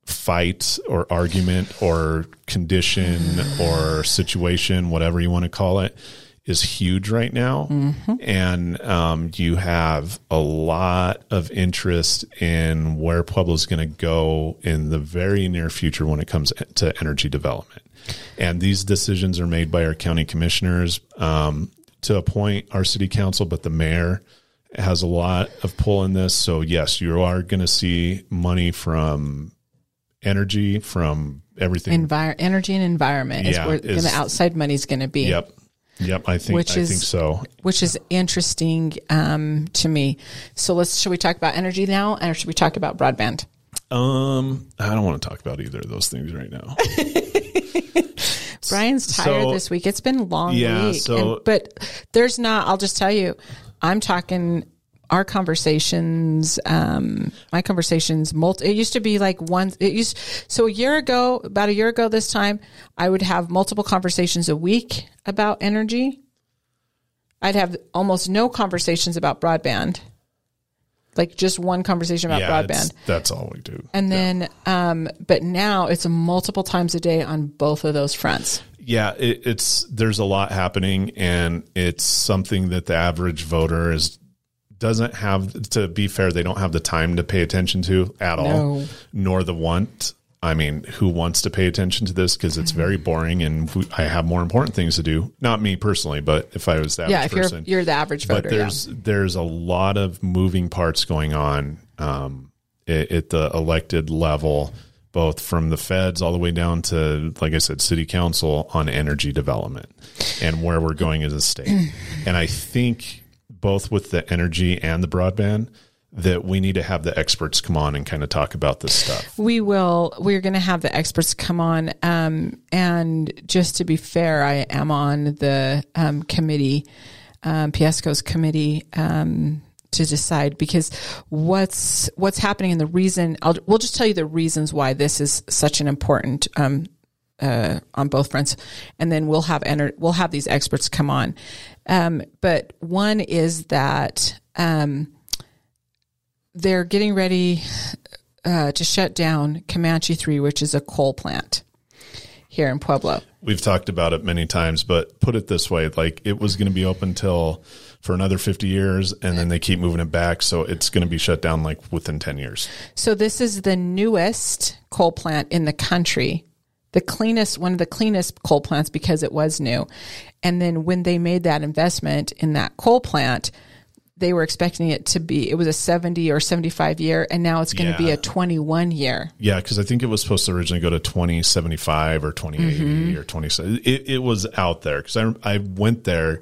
fight or argument or condition or situation, whatever you want to call it, is huge right now, mm-hmm. and um, you have a lot of interest in where Pueblo is going to go in the very near future when it comes to energy development. And these decisions are made by our county commissioners um, to appoint our city council, but the mayor has a lot of pull in this. So yes, you are going to see money from energy, from everything. Envir- energy and environment yeah, is where the outside money is going to be. Yep. Yep, I think which I is, think so. Which is interesting um, to me. So let's should we talk about energy now, or should we talk about broadband? Um, I don't want to talk about either of those things right now. Brian's tired so, this week. It's been a long yeah, week. So, and, but there's not. I'll just tell you, I'm talking. Our conversations, um, my conversations, multi, it used to be like one, it used, so a year ago, about a year ago this time, I would have multiple conversations a week about energy. I'd have almost no conversations about broadband, like just one conversation about yeah, broadband. That's all we do. And then, yeah. um, but now it's multiple times a day on both of those fronts. Yeah, it, it's, there's a lot happening, and it's something that the average voter is doesn't have, to be fair, they don't have the time to pay attention to at all, no. nor the want. I mean, who wants to pay attention to this? Because it's very boring, and we, I have more important things to do. Not me personally, but if I was the average yeah, if person. You're, you're the average voter. But there's, yeah. there's a lot of moving parts going on um, at, at the elected level, both from the feds all the way down to, like I said, city council on energy development and where we're going as a state. And I think both with the energy and the broadband, that we need to have the experts come on and kind of talk about this stuff. We will. We're going to have the experts come on. Um, and just to be fair, I am on the um, committee, um, Piesco's committee, um, to decide, because what's what's happening and the reason, I'll, we'll just tell you the reasons why this is such an important um, uh, on both fronts. And then we'll have ener- we'll have these experts come on. Um, but one is that um, they're getting ready uh, to shut down Comanche Three, which is a coal plant here in Pueblo. We've talked about it many times, but put it this way, like it was going to be open till for another fifty years, and then they keep moving it back. So it's going to be shut down like within ten years. So this is the newest coal plant in the country, the cleanest, one of the cleanest coal plants because it was new. And then when they made that investment in that coal plant, they were expecting it to be, it was a seventy or seventy-five year, and now it's going yeah. to be a twenty-one year. Yeah, because I think it was supposed to originally go to twenty seventy-five or twenty eighty mm-hmm. or twenty. It, it was out there because I, I went there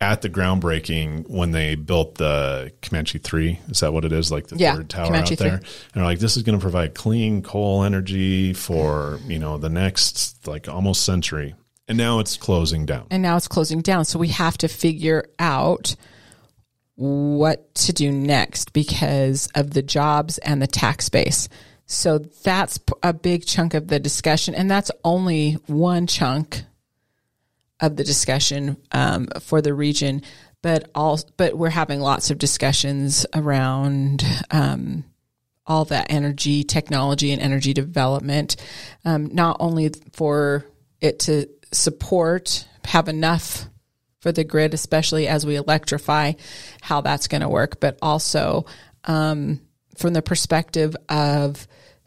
at the groundbreaking when they built the Comanche Three. Is that what it is? Like the yeah, third tower Comanche out there? Three. And like, this is going to provide clean coal energy for, you know, the next like almost century. And now it's closing down. And now it's closing down. So we have to figure out what to do next because of the jobs and the tax base. So that's a big chunk of the discussion, and that's only one chunk of the discussion um, for the region. But all, but we're having lots of discussions around um, all that energy technology and energy development, um, not only for it to support, have enough for the grid, especially as we electrify, how that's going to work, but also um, from the perspective of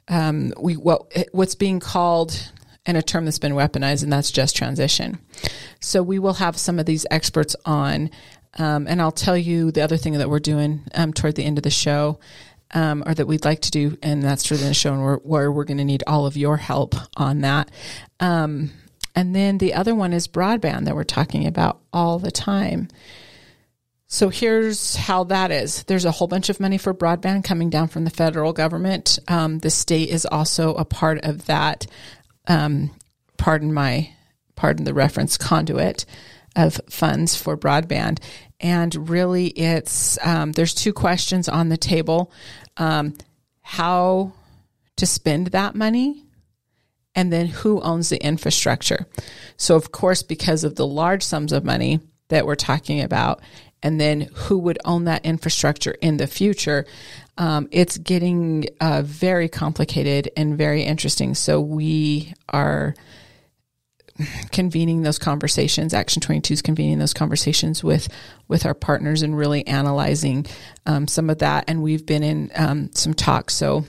um, we what what's being called, and a term that's been weaponized, and that's just transition. So we will have some of these experts on, um, and I'll tell you the other thing that we're doing um, toward the end of the show, um, or that we'd like to do, and that's toward the end of the show, and we're, where we're going to need all of your help on that. Um, And then the other one is broadband that we're talking about all the time. So here's how that is. There's a whole bunch of money for broadband coming down from the federal government. Um, the state is also a part of that, um, pardon my, pardon the reference, conduit of funds for broadband. And really it's, um, there's two questions on the table, um, how to spend that money, and then who owns the infrastructure. So, of course, because of the large sums of money that we're talking about, and then who would own that infrastructure in the future, um, it's getting uh, very complicated and very interesting. So we are convening those conversations. Action twenty-two is convening those conversations with, with our partners and really analyzing um, some of that. And we've been in um, some talks. So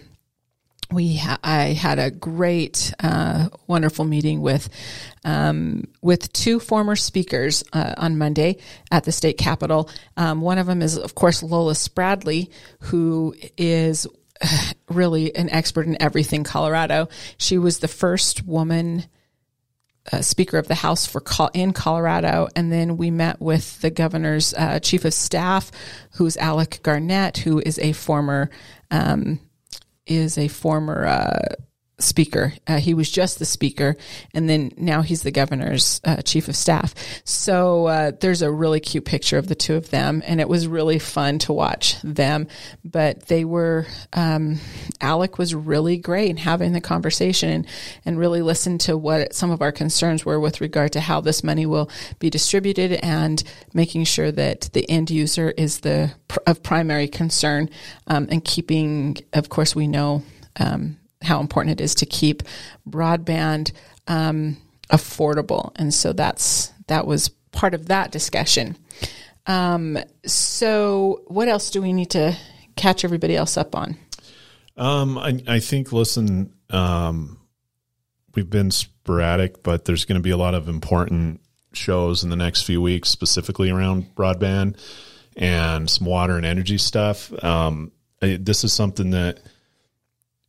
We ha- I had a great, uh, wonderful meeting with um, with two former speakers uh, on Monday at the state capitol. Um, one of them is, of course, Lola Spradley, who is really an expert in everything Colorado. She was the first woman uh, Speaker of the House for Col- in Colorado, and then we met with the governor's uh, chief of staff, who's Alec Garnett, who is a former. Um, is a former uh, speaker. Uh, he was just the speaker, and then now he's the governor's uh, chief of staff. So uh, there's a really cute picture of the two of them, and it was really fun to watch them. But they were, um, Alec was really great in having the conversation and, and really listened to what some of our concerns were with regard to how this money will be distributed and making sure that the end user is the pr- of primary concern um, and keeping, of course, we know um, how important it is to keep broadband um, affordable. And so that's that was part of that discussion. Um, so what else do we need to catch everybody else up on? Um, I, I think, listen, um, we've been sporadic, but there's going to be a lot of important shows in the next few weeks, specifically around broadband and some water and energy stuff. Um, I, this is something that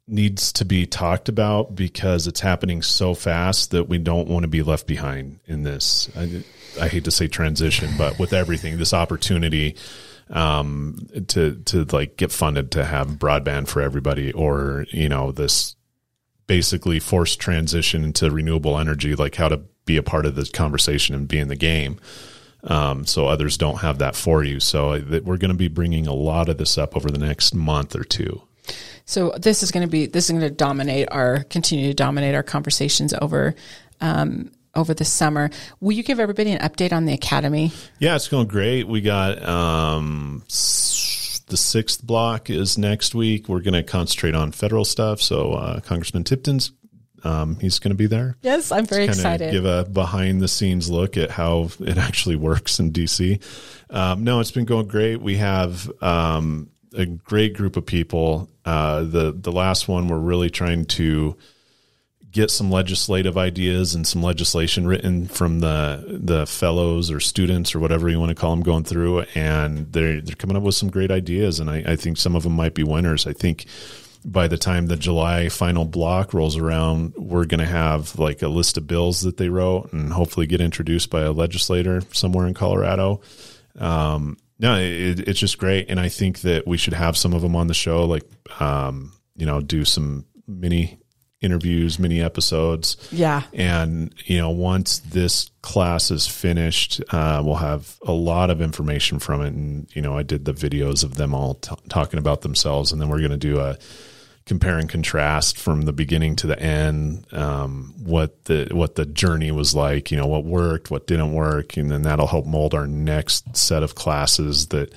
needs to be talked about because it's happening so fast that we don't want to be left behind in this. I, I hate to say transition, but with everything, this opportunity um, to, to like get funded to have broadband for everybody, or, you know, this basically forced transition into renewable energy, like how to be a part of this conversation and be in the game. Um, so others don't have that for you. So that we're going to be bringing a lot of this up over the next month or two. So this is going to be, this is going to dominate our, continue to dominate our conversations over, um, over the summer. Will you give everybody an update on the Academy? Yeah, it's going great. We got, um, the sixth block is next week. We're going to concentrate on federal stuff. So, uh, Congressman Tipton's Um, he's going to be there. Yes, I'm very excited. Give a behind the scenes look at how it actually works in D C. Um, no, it's been going great. We have um, a great group of people. Uh, the the last one, we're really trying to get some legislative ideas and some legislation written from the the fellows or students or whatever you want to call them going through. And they're, they're coming up with some great ideas. And I, I think some of them might be winners. I think by the time the July final block rolls around, we're going to have like a list of bills that they wrote and hopefully get introduced by a legislator somewhere in Colorado. Um, no, it, it's just great. And I think that we should have some of them on the show, like, um, you know, do some mini interviews, mini episodes. Yeah. And, you know, once this class is finished, uh, we'll have a lot of information from it. And, you know, I did the videos of them all t- talking about themselves. And then we're going to do a compare and contrast from the beginning to the end, um, what the, what the journey was like, you know, what worked, what didn't work. And then that'll help mold our next set of classes that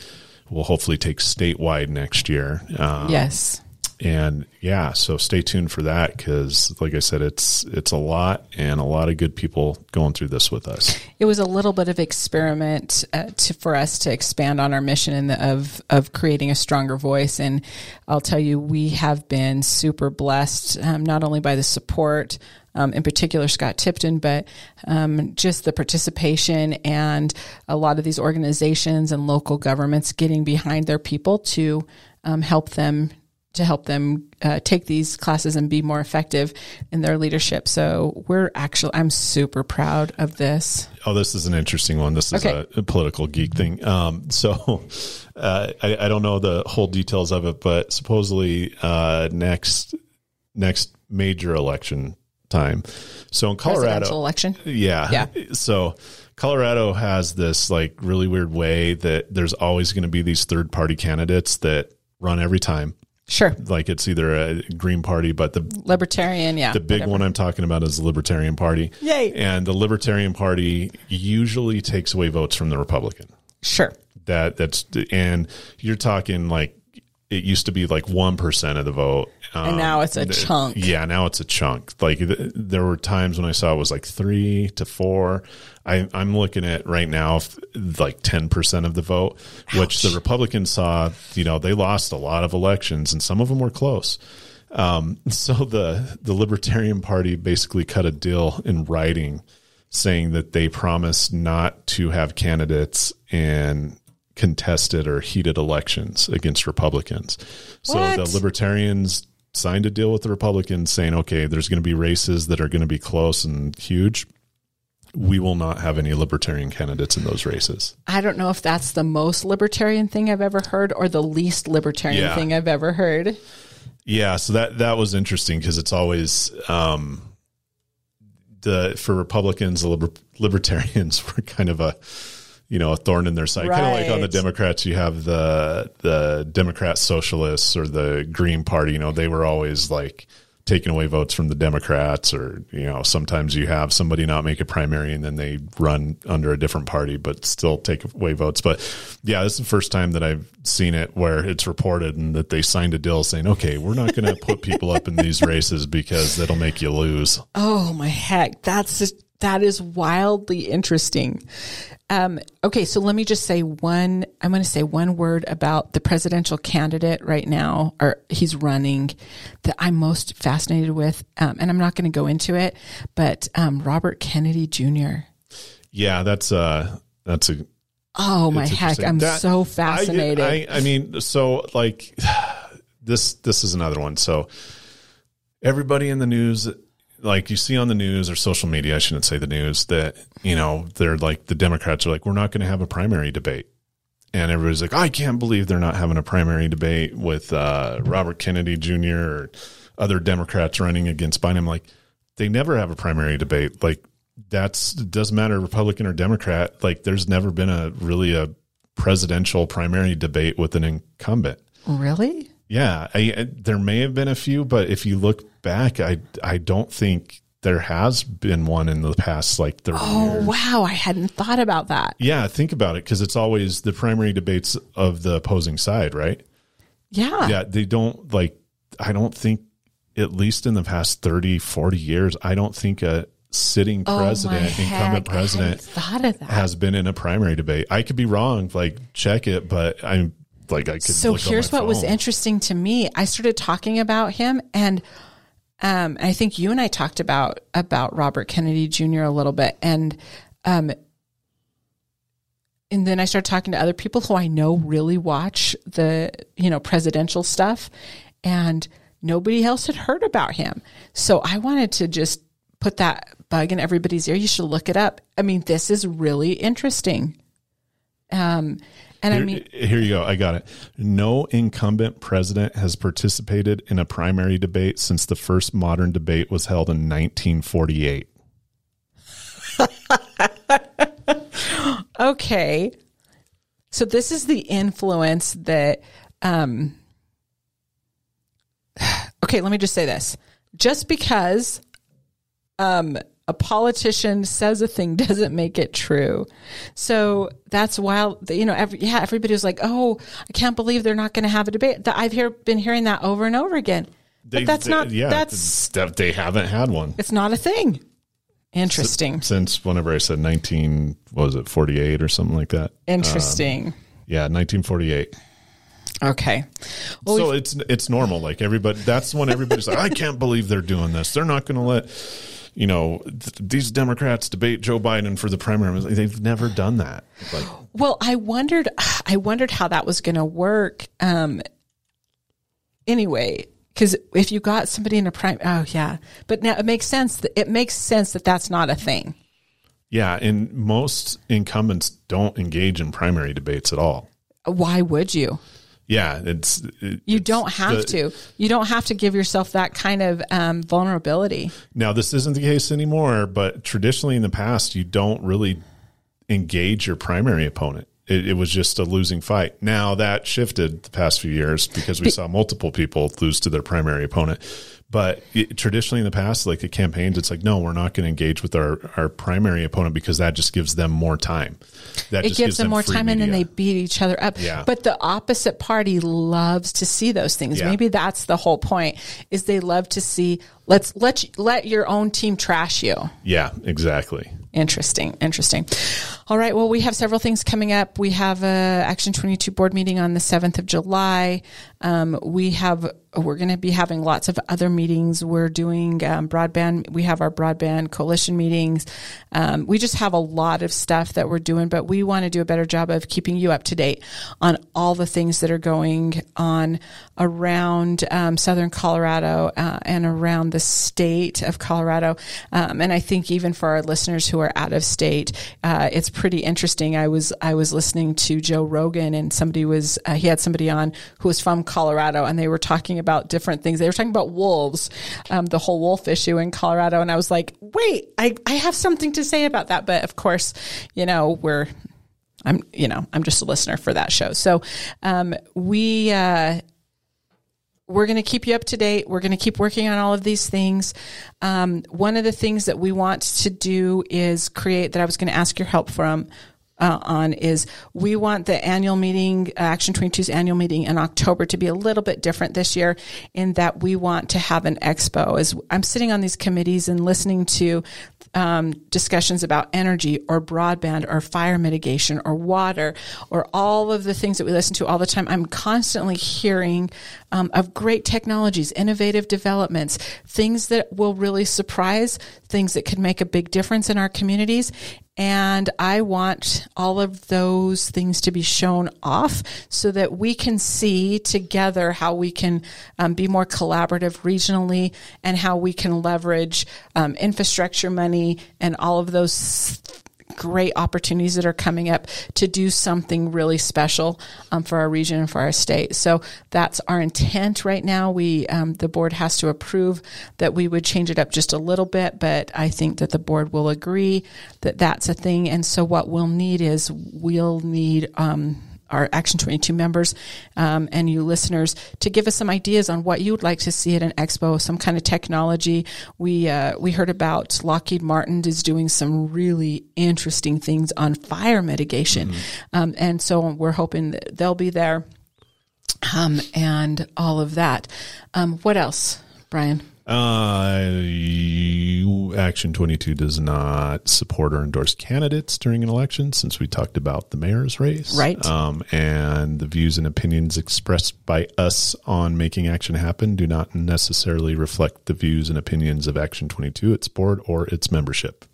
will hopefully take statewide next year. Um, yes. And yeah, so stay tuned for that, because like I said, it's it's a lot, and a lot of good people going through this with us. It was a little bit of experiment uh, to, for us to expand on our mission in the, of of creating a stronger voice. And I'll tell you, we have been super blessed, um, not only by the support, Um, in particular, Scott Tipton, but um, just the participation and a lot of these organizations and local governments getting behind their people to um, help them to help them uh, take these classes and be more effective in their leadership. So we're actually, I'm super proud of this. Oh, this is an interesting one. This is okay. a, a political geek thing. Um, so uh, I, I don't know the whole details of it, but supposedly uh, next next major election time. So in Colorado, election. Yeah. Yeah. So Colorado has this like really weird way that there's always going to be these third party candidates that run every time. Sure. Like it's either a Green Party, but the Libertarian, yeah. The big whatever. One I'm talking about is the Libertarian Party. Yay. And the Libertarian Party usually takes away votes from the Republican. Sure. That that's and you're talking like it used to be like one percent of the vote. Um, and now it's a th- chunk. Yeah, now it's a chunk. Like th- there were times when I saw it was like three to four. I, I'm looking at right now f- like ten percent of the vote, which Ouch. The Republicans saw, you know, they lost a lot of elections and some of them were close. Um, so the, the Libertarian Party basically cut a deal in writing saying that they promised not to have candidates in contested or heated elections against Republicans. So what? The Libertarians signed a deal with the Republicans saying, okay, there's going to be races that are going to be close and huge. We will not have any Libertarian candidates in those races. I don't know if that's the most Libertarian thing I've ever heard or the least Libertarian yeah. thing I've ever heard. Yeah. So that, that was interesting because it's always, um, the, for Republicans, the liber- Libertarians were kind of a, you know, a thorn in their side, right. Kind of like on the Democrats, you have the, the Democrat socialists or the Green Party, you know, they were always like taking away votes from the Democrats or, you know, sometimes you have somebody not make a primary and then they run under a different party, but still take away votes. But yeah, this is the first time that I've seen it where it's reported and that they signed a deal saying, okay, we're not going to put people up in these races because that'll make you lose. Oh my heck. That's just, that is wildly interesting. Um, okay, so let me just say one, I'm going to say one word about the presidential candidate right now, or he's running, that I'm most fascinated with, um, and I'm not going to go into it, but um, Robert Kennedy Junior Yeah, that's, uh, that's a... Oh, my heck, I'm that, so fascinated. I, I, I mean, so, like, this this is another one. So everybody in the news... Like you see on the news or social media, I shouldn't say the news, that, you know, they're like the Democrats are like, we're not going to have a primary debate. And everybody's like, I can't believe they're not having a primary debate with uh, Robert Kennedy Junior or other Democrats running against Biden. I'm like, they never have a primary debate. Like that's, it doesn't matter Republican or Democrat. Like there's never been a really a presidential primary debate with an incumbent. Really? Yeah, I, I, there may have been a few, but if you look back, I I don't think there has been one in the past like thirty oh, years. Oh, wow. I hadn't thought about that. Yeah, think about it, because it's always the primary debates of the opposing side, right? Yeah. Yeah, they don't like, I don't think at least in the past thirty, forty years, I don't think a sitting president, oh incumbent heck, president has been in a primary debate. I could be wrong, like check it, but I'm like, I could. So look here's what phone. was interesting to me. I started talking about him and um, I think you and I talked about, about Robert Kennedy Junior a little bit. And, um, and then I started talking to other people who I know really watch the, you know, presidential stuff, and nobody else had heard about him. So I wanted to just put that bug in everybody's ear. You should look it up. I mean, this is really interesting. Um, and here, I mean, here you go. I got it. No incumbent president has participated in a primary debate since the first modern debate was held in nineteen forty-eight. Okay. So this is the influence that, um, okay, let me just say this. Just because um, a politician says a thing doesn't make it true. So that's wild. You know, every, yeah, everybody was like, oh, I can't believe they're not going to have a debate. I've hear, been hearing that over and over again. They, but that's they, not, yeah, that's, they haven't had one. It's not a thing. Interesting. Since whenever I said nineteen, what was it, forty-eight or something like that? Interesting. Um, yeah, nineteen forty-eight. Okay. Well, so it's it's normal. Like everybody, that's when everybody's like, I can't believe they're doing this. They're not going to let, you know, th- these Democrats debate Joe Biden for the primary. They've never done that. Like, well, I wondered, I wondered how that was going to work. Um, anyway. Because if you got somebody in a prime, oh yeah, but now it makes sense. That, it makes sense that that's not a thing. Yeah, and most incumbents don't engage in primary debates at all. Why would you? Yeah, it's it, you don't it's have the, to. You don't have to give yourself that kind of um, vulnerability. Now this isn't the case anymore, but traditionally in the past, you don't really engage your primary opponent. It, it was just a losing fight. Now that shifted the past few years because we saw multiple people lose to their primary opponent. But it, traditionally in the past, like the campaigns, it's like, no, we're not going to engage with our, our primary opponent because that just gives them more time. That it just gives, gives them, them more time media. And then they beat each other up. Yeah. But the opposite party loves to see those things. Yeah. Maybe that's the whole point, is they love to see, let's let you, let your own team trash you. Yeah, exactly. Interesting. Interesting. All right. Well, we have several things coming up. We have a Action twenty-two board meeting on the seventh of July. Um, we have, we're going to be having lots of other meetings. We're doing um, broadband. We have our broadband coalition meetings. Um, we just have a lot of stuff that we're doing, but we want to do a better job of keeping you up to date on all the things that are going on around um, Southern Colorado uh, and around the state of Colorado. Um, and I think even for our listeners who are out of state, uh, it's pretty interesting. I was, I was listening to Joe Rogan, and somebody was, uh, he had somebody on who was from Colorado, and they were talking about different things. They were talking about wolves, um, the whole wolf issue in Colorado. And I was like, wait, I, I have something to say about that. But of course, you know, we're, I'm, you know, I'm just a listener for that show. So, um, we, uh, we're going to keep you up to date. We're going to keep working on all of these things. Um, one of the things that we want to do is create, that I was going to ask your help from, Uh, on is we want the annual meeting, Action twenty-two's annual meeting in October, to be a little bit different this year, in that we want to have an expo. As I'm sitting on these committees and listening to um, discussions about energy or broadband or fire mitigation or water or all of the things that we listen to all the time, I'm constantly hearing um, of great technologies, innovative developments, things that will really surprise, things that could make a big difference in our communities. And I want all of those things to be shown off so that we can see together how we can um, be more collaborative regionally, and how we can leverage um, infrastructure money and all of those great opportunities that are coming up to do something really special um, for our region and for our state. So that's our intent right now. We, um, the board has to approve that we would change it up just a little bit, but I think that the board will agree that that's a thing. And so what we'll need is we'll need um, our Action twenty-two members um, and you listeners to give us some ideas on what you'd like to see at an expo, some kind of technology. We uh, we heard about Lockheed Martin is doing some really interesting things on fire mitigation. Mm-hmm. Um, and so we're hoping that they'll be there um, and all of that. Um, what else? Brian? Uh, Action twenty-two does not support or endorse candidates during an election, since we talked about the mayor's race. Right. Um, and the views and opinions expressed by us on Making Action Happen do not necessarily reflect the views and opinions of Action twenty-two, its board, or its membership.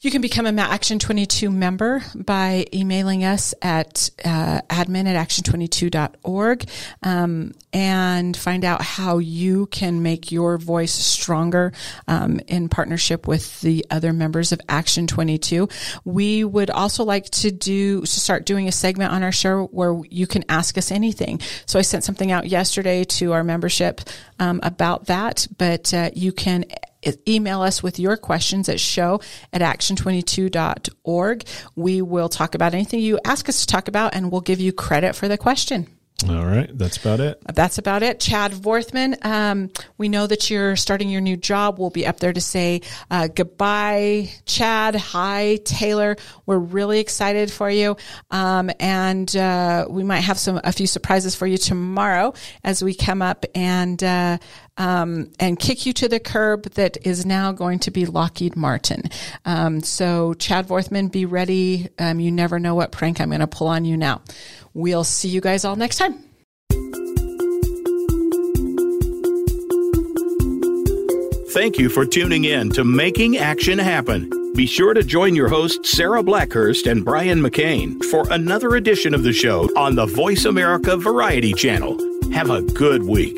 You can become an Action twenty-two member by emailing us at uh, admin at action twenty-two dot org, um, and find out how you can make your voice stronger um, in partnership with the other members of Action twenty-two. We would also like to do to start doing a segment on our show where you can ask us anything. So I sent something out yesterday to our membership um, about that, but uh, you can email us with your questions at show at action twenty-two dot org. We will talk about anything you ask us to talk about, and we'll give you credit for the question. All right. That's about it. That's about it. Chad Vorthman, um, we know that you're starting your new job. We'll be up there to say uh, goodbye, Chad. Hi, Taylor. We're really excited for you. Um, and uh, we might have some a few surprises for you tomorrow as we come up and uh, um, and kick you to the curb that is now going to be Lockheed Martin. Um, so, Chad Vorthman, be ready. Um, you never know what prank I'm going to pull on you now. We'll see you guys all next time. Thank you for tuning in to Making Action Happen. Be sure to join your hosts, Sarah Blackhurst and Brian McCain, for another edition of the show on the Voice America Variety Channel. Have a good week.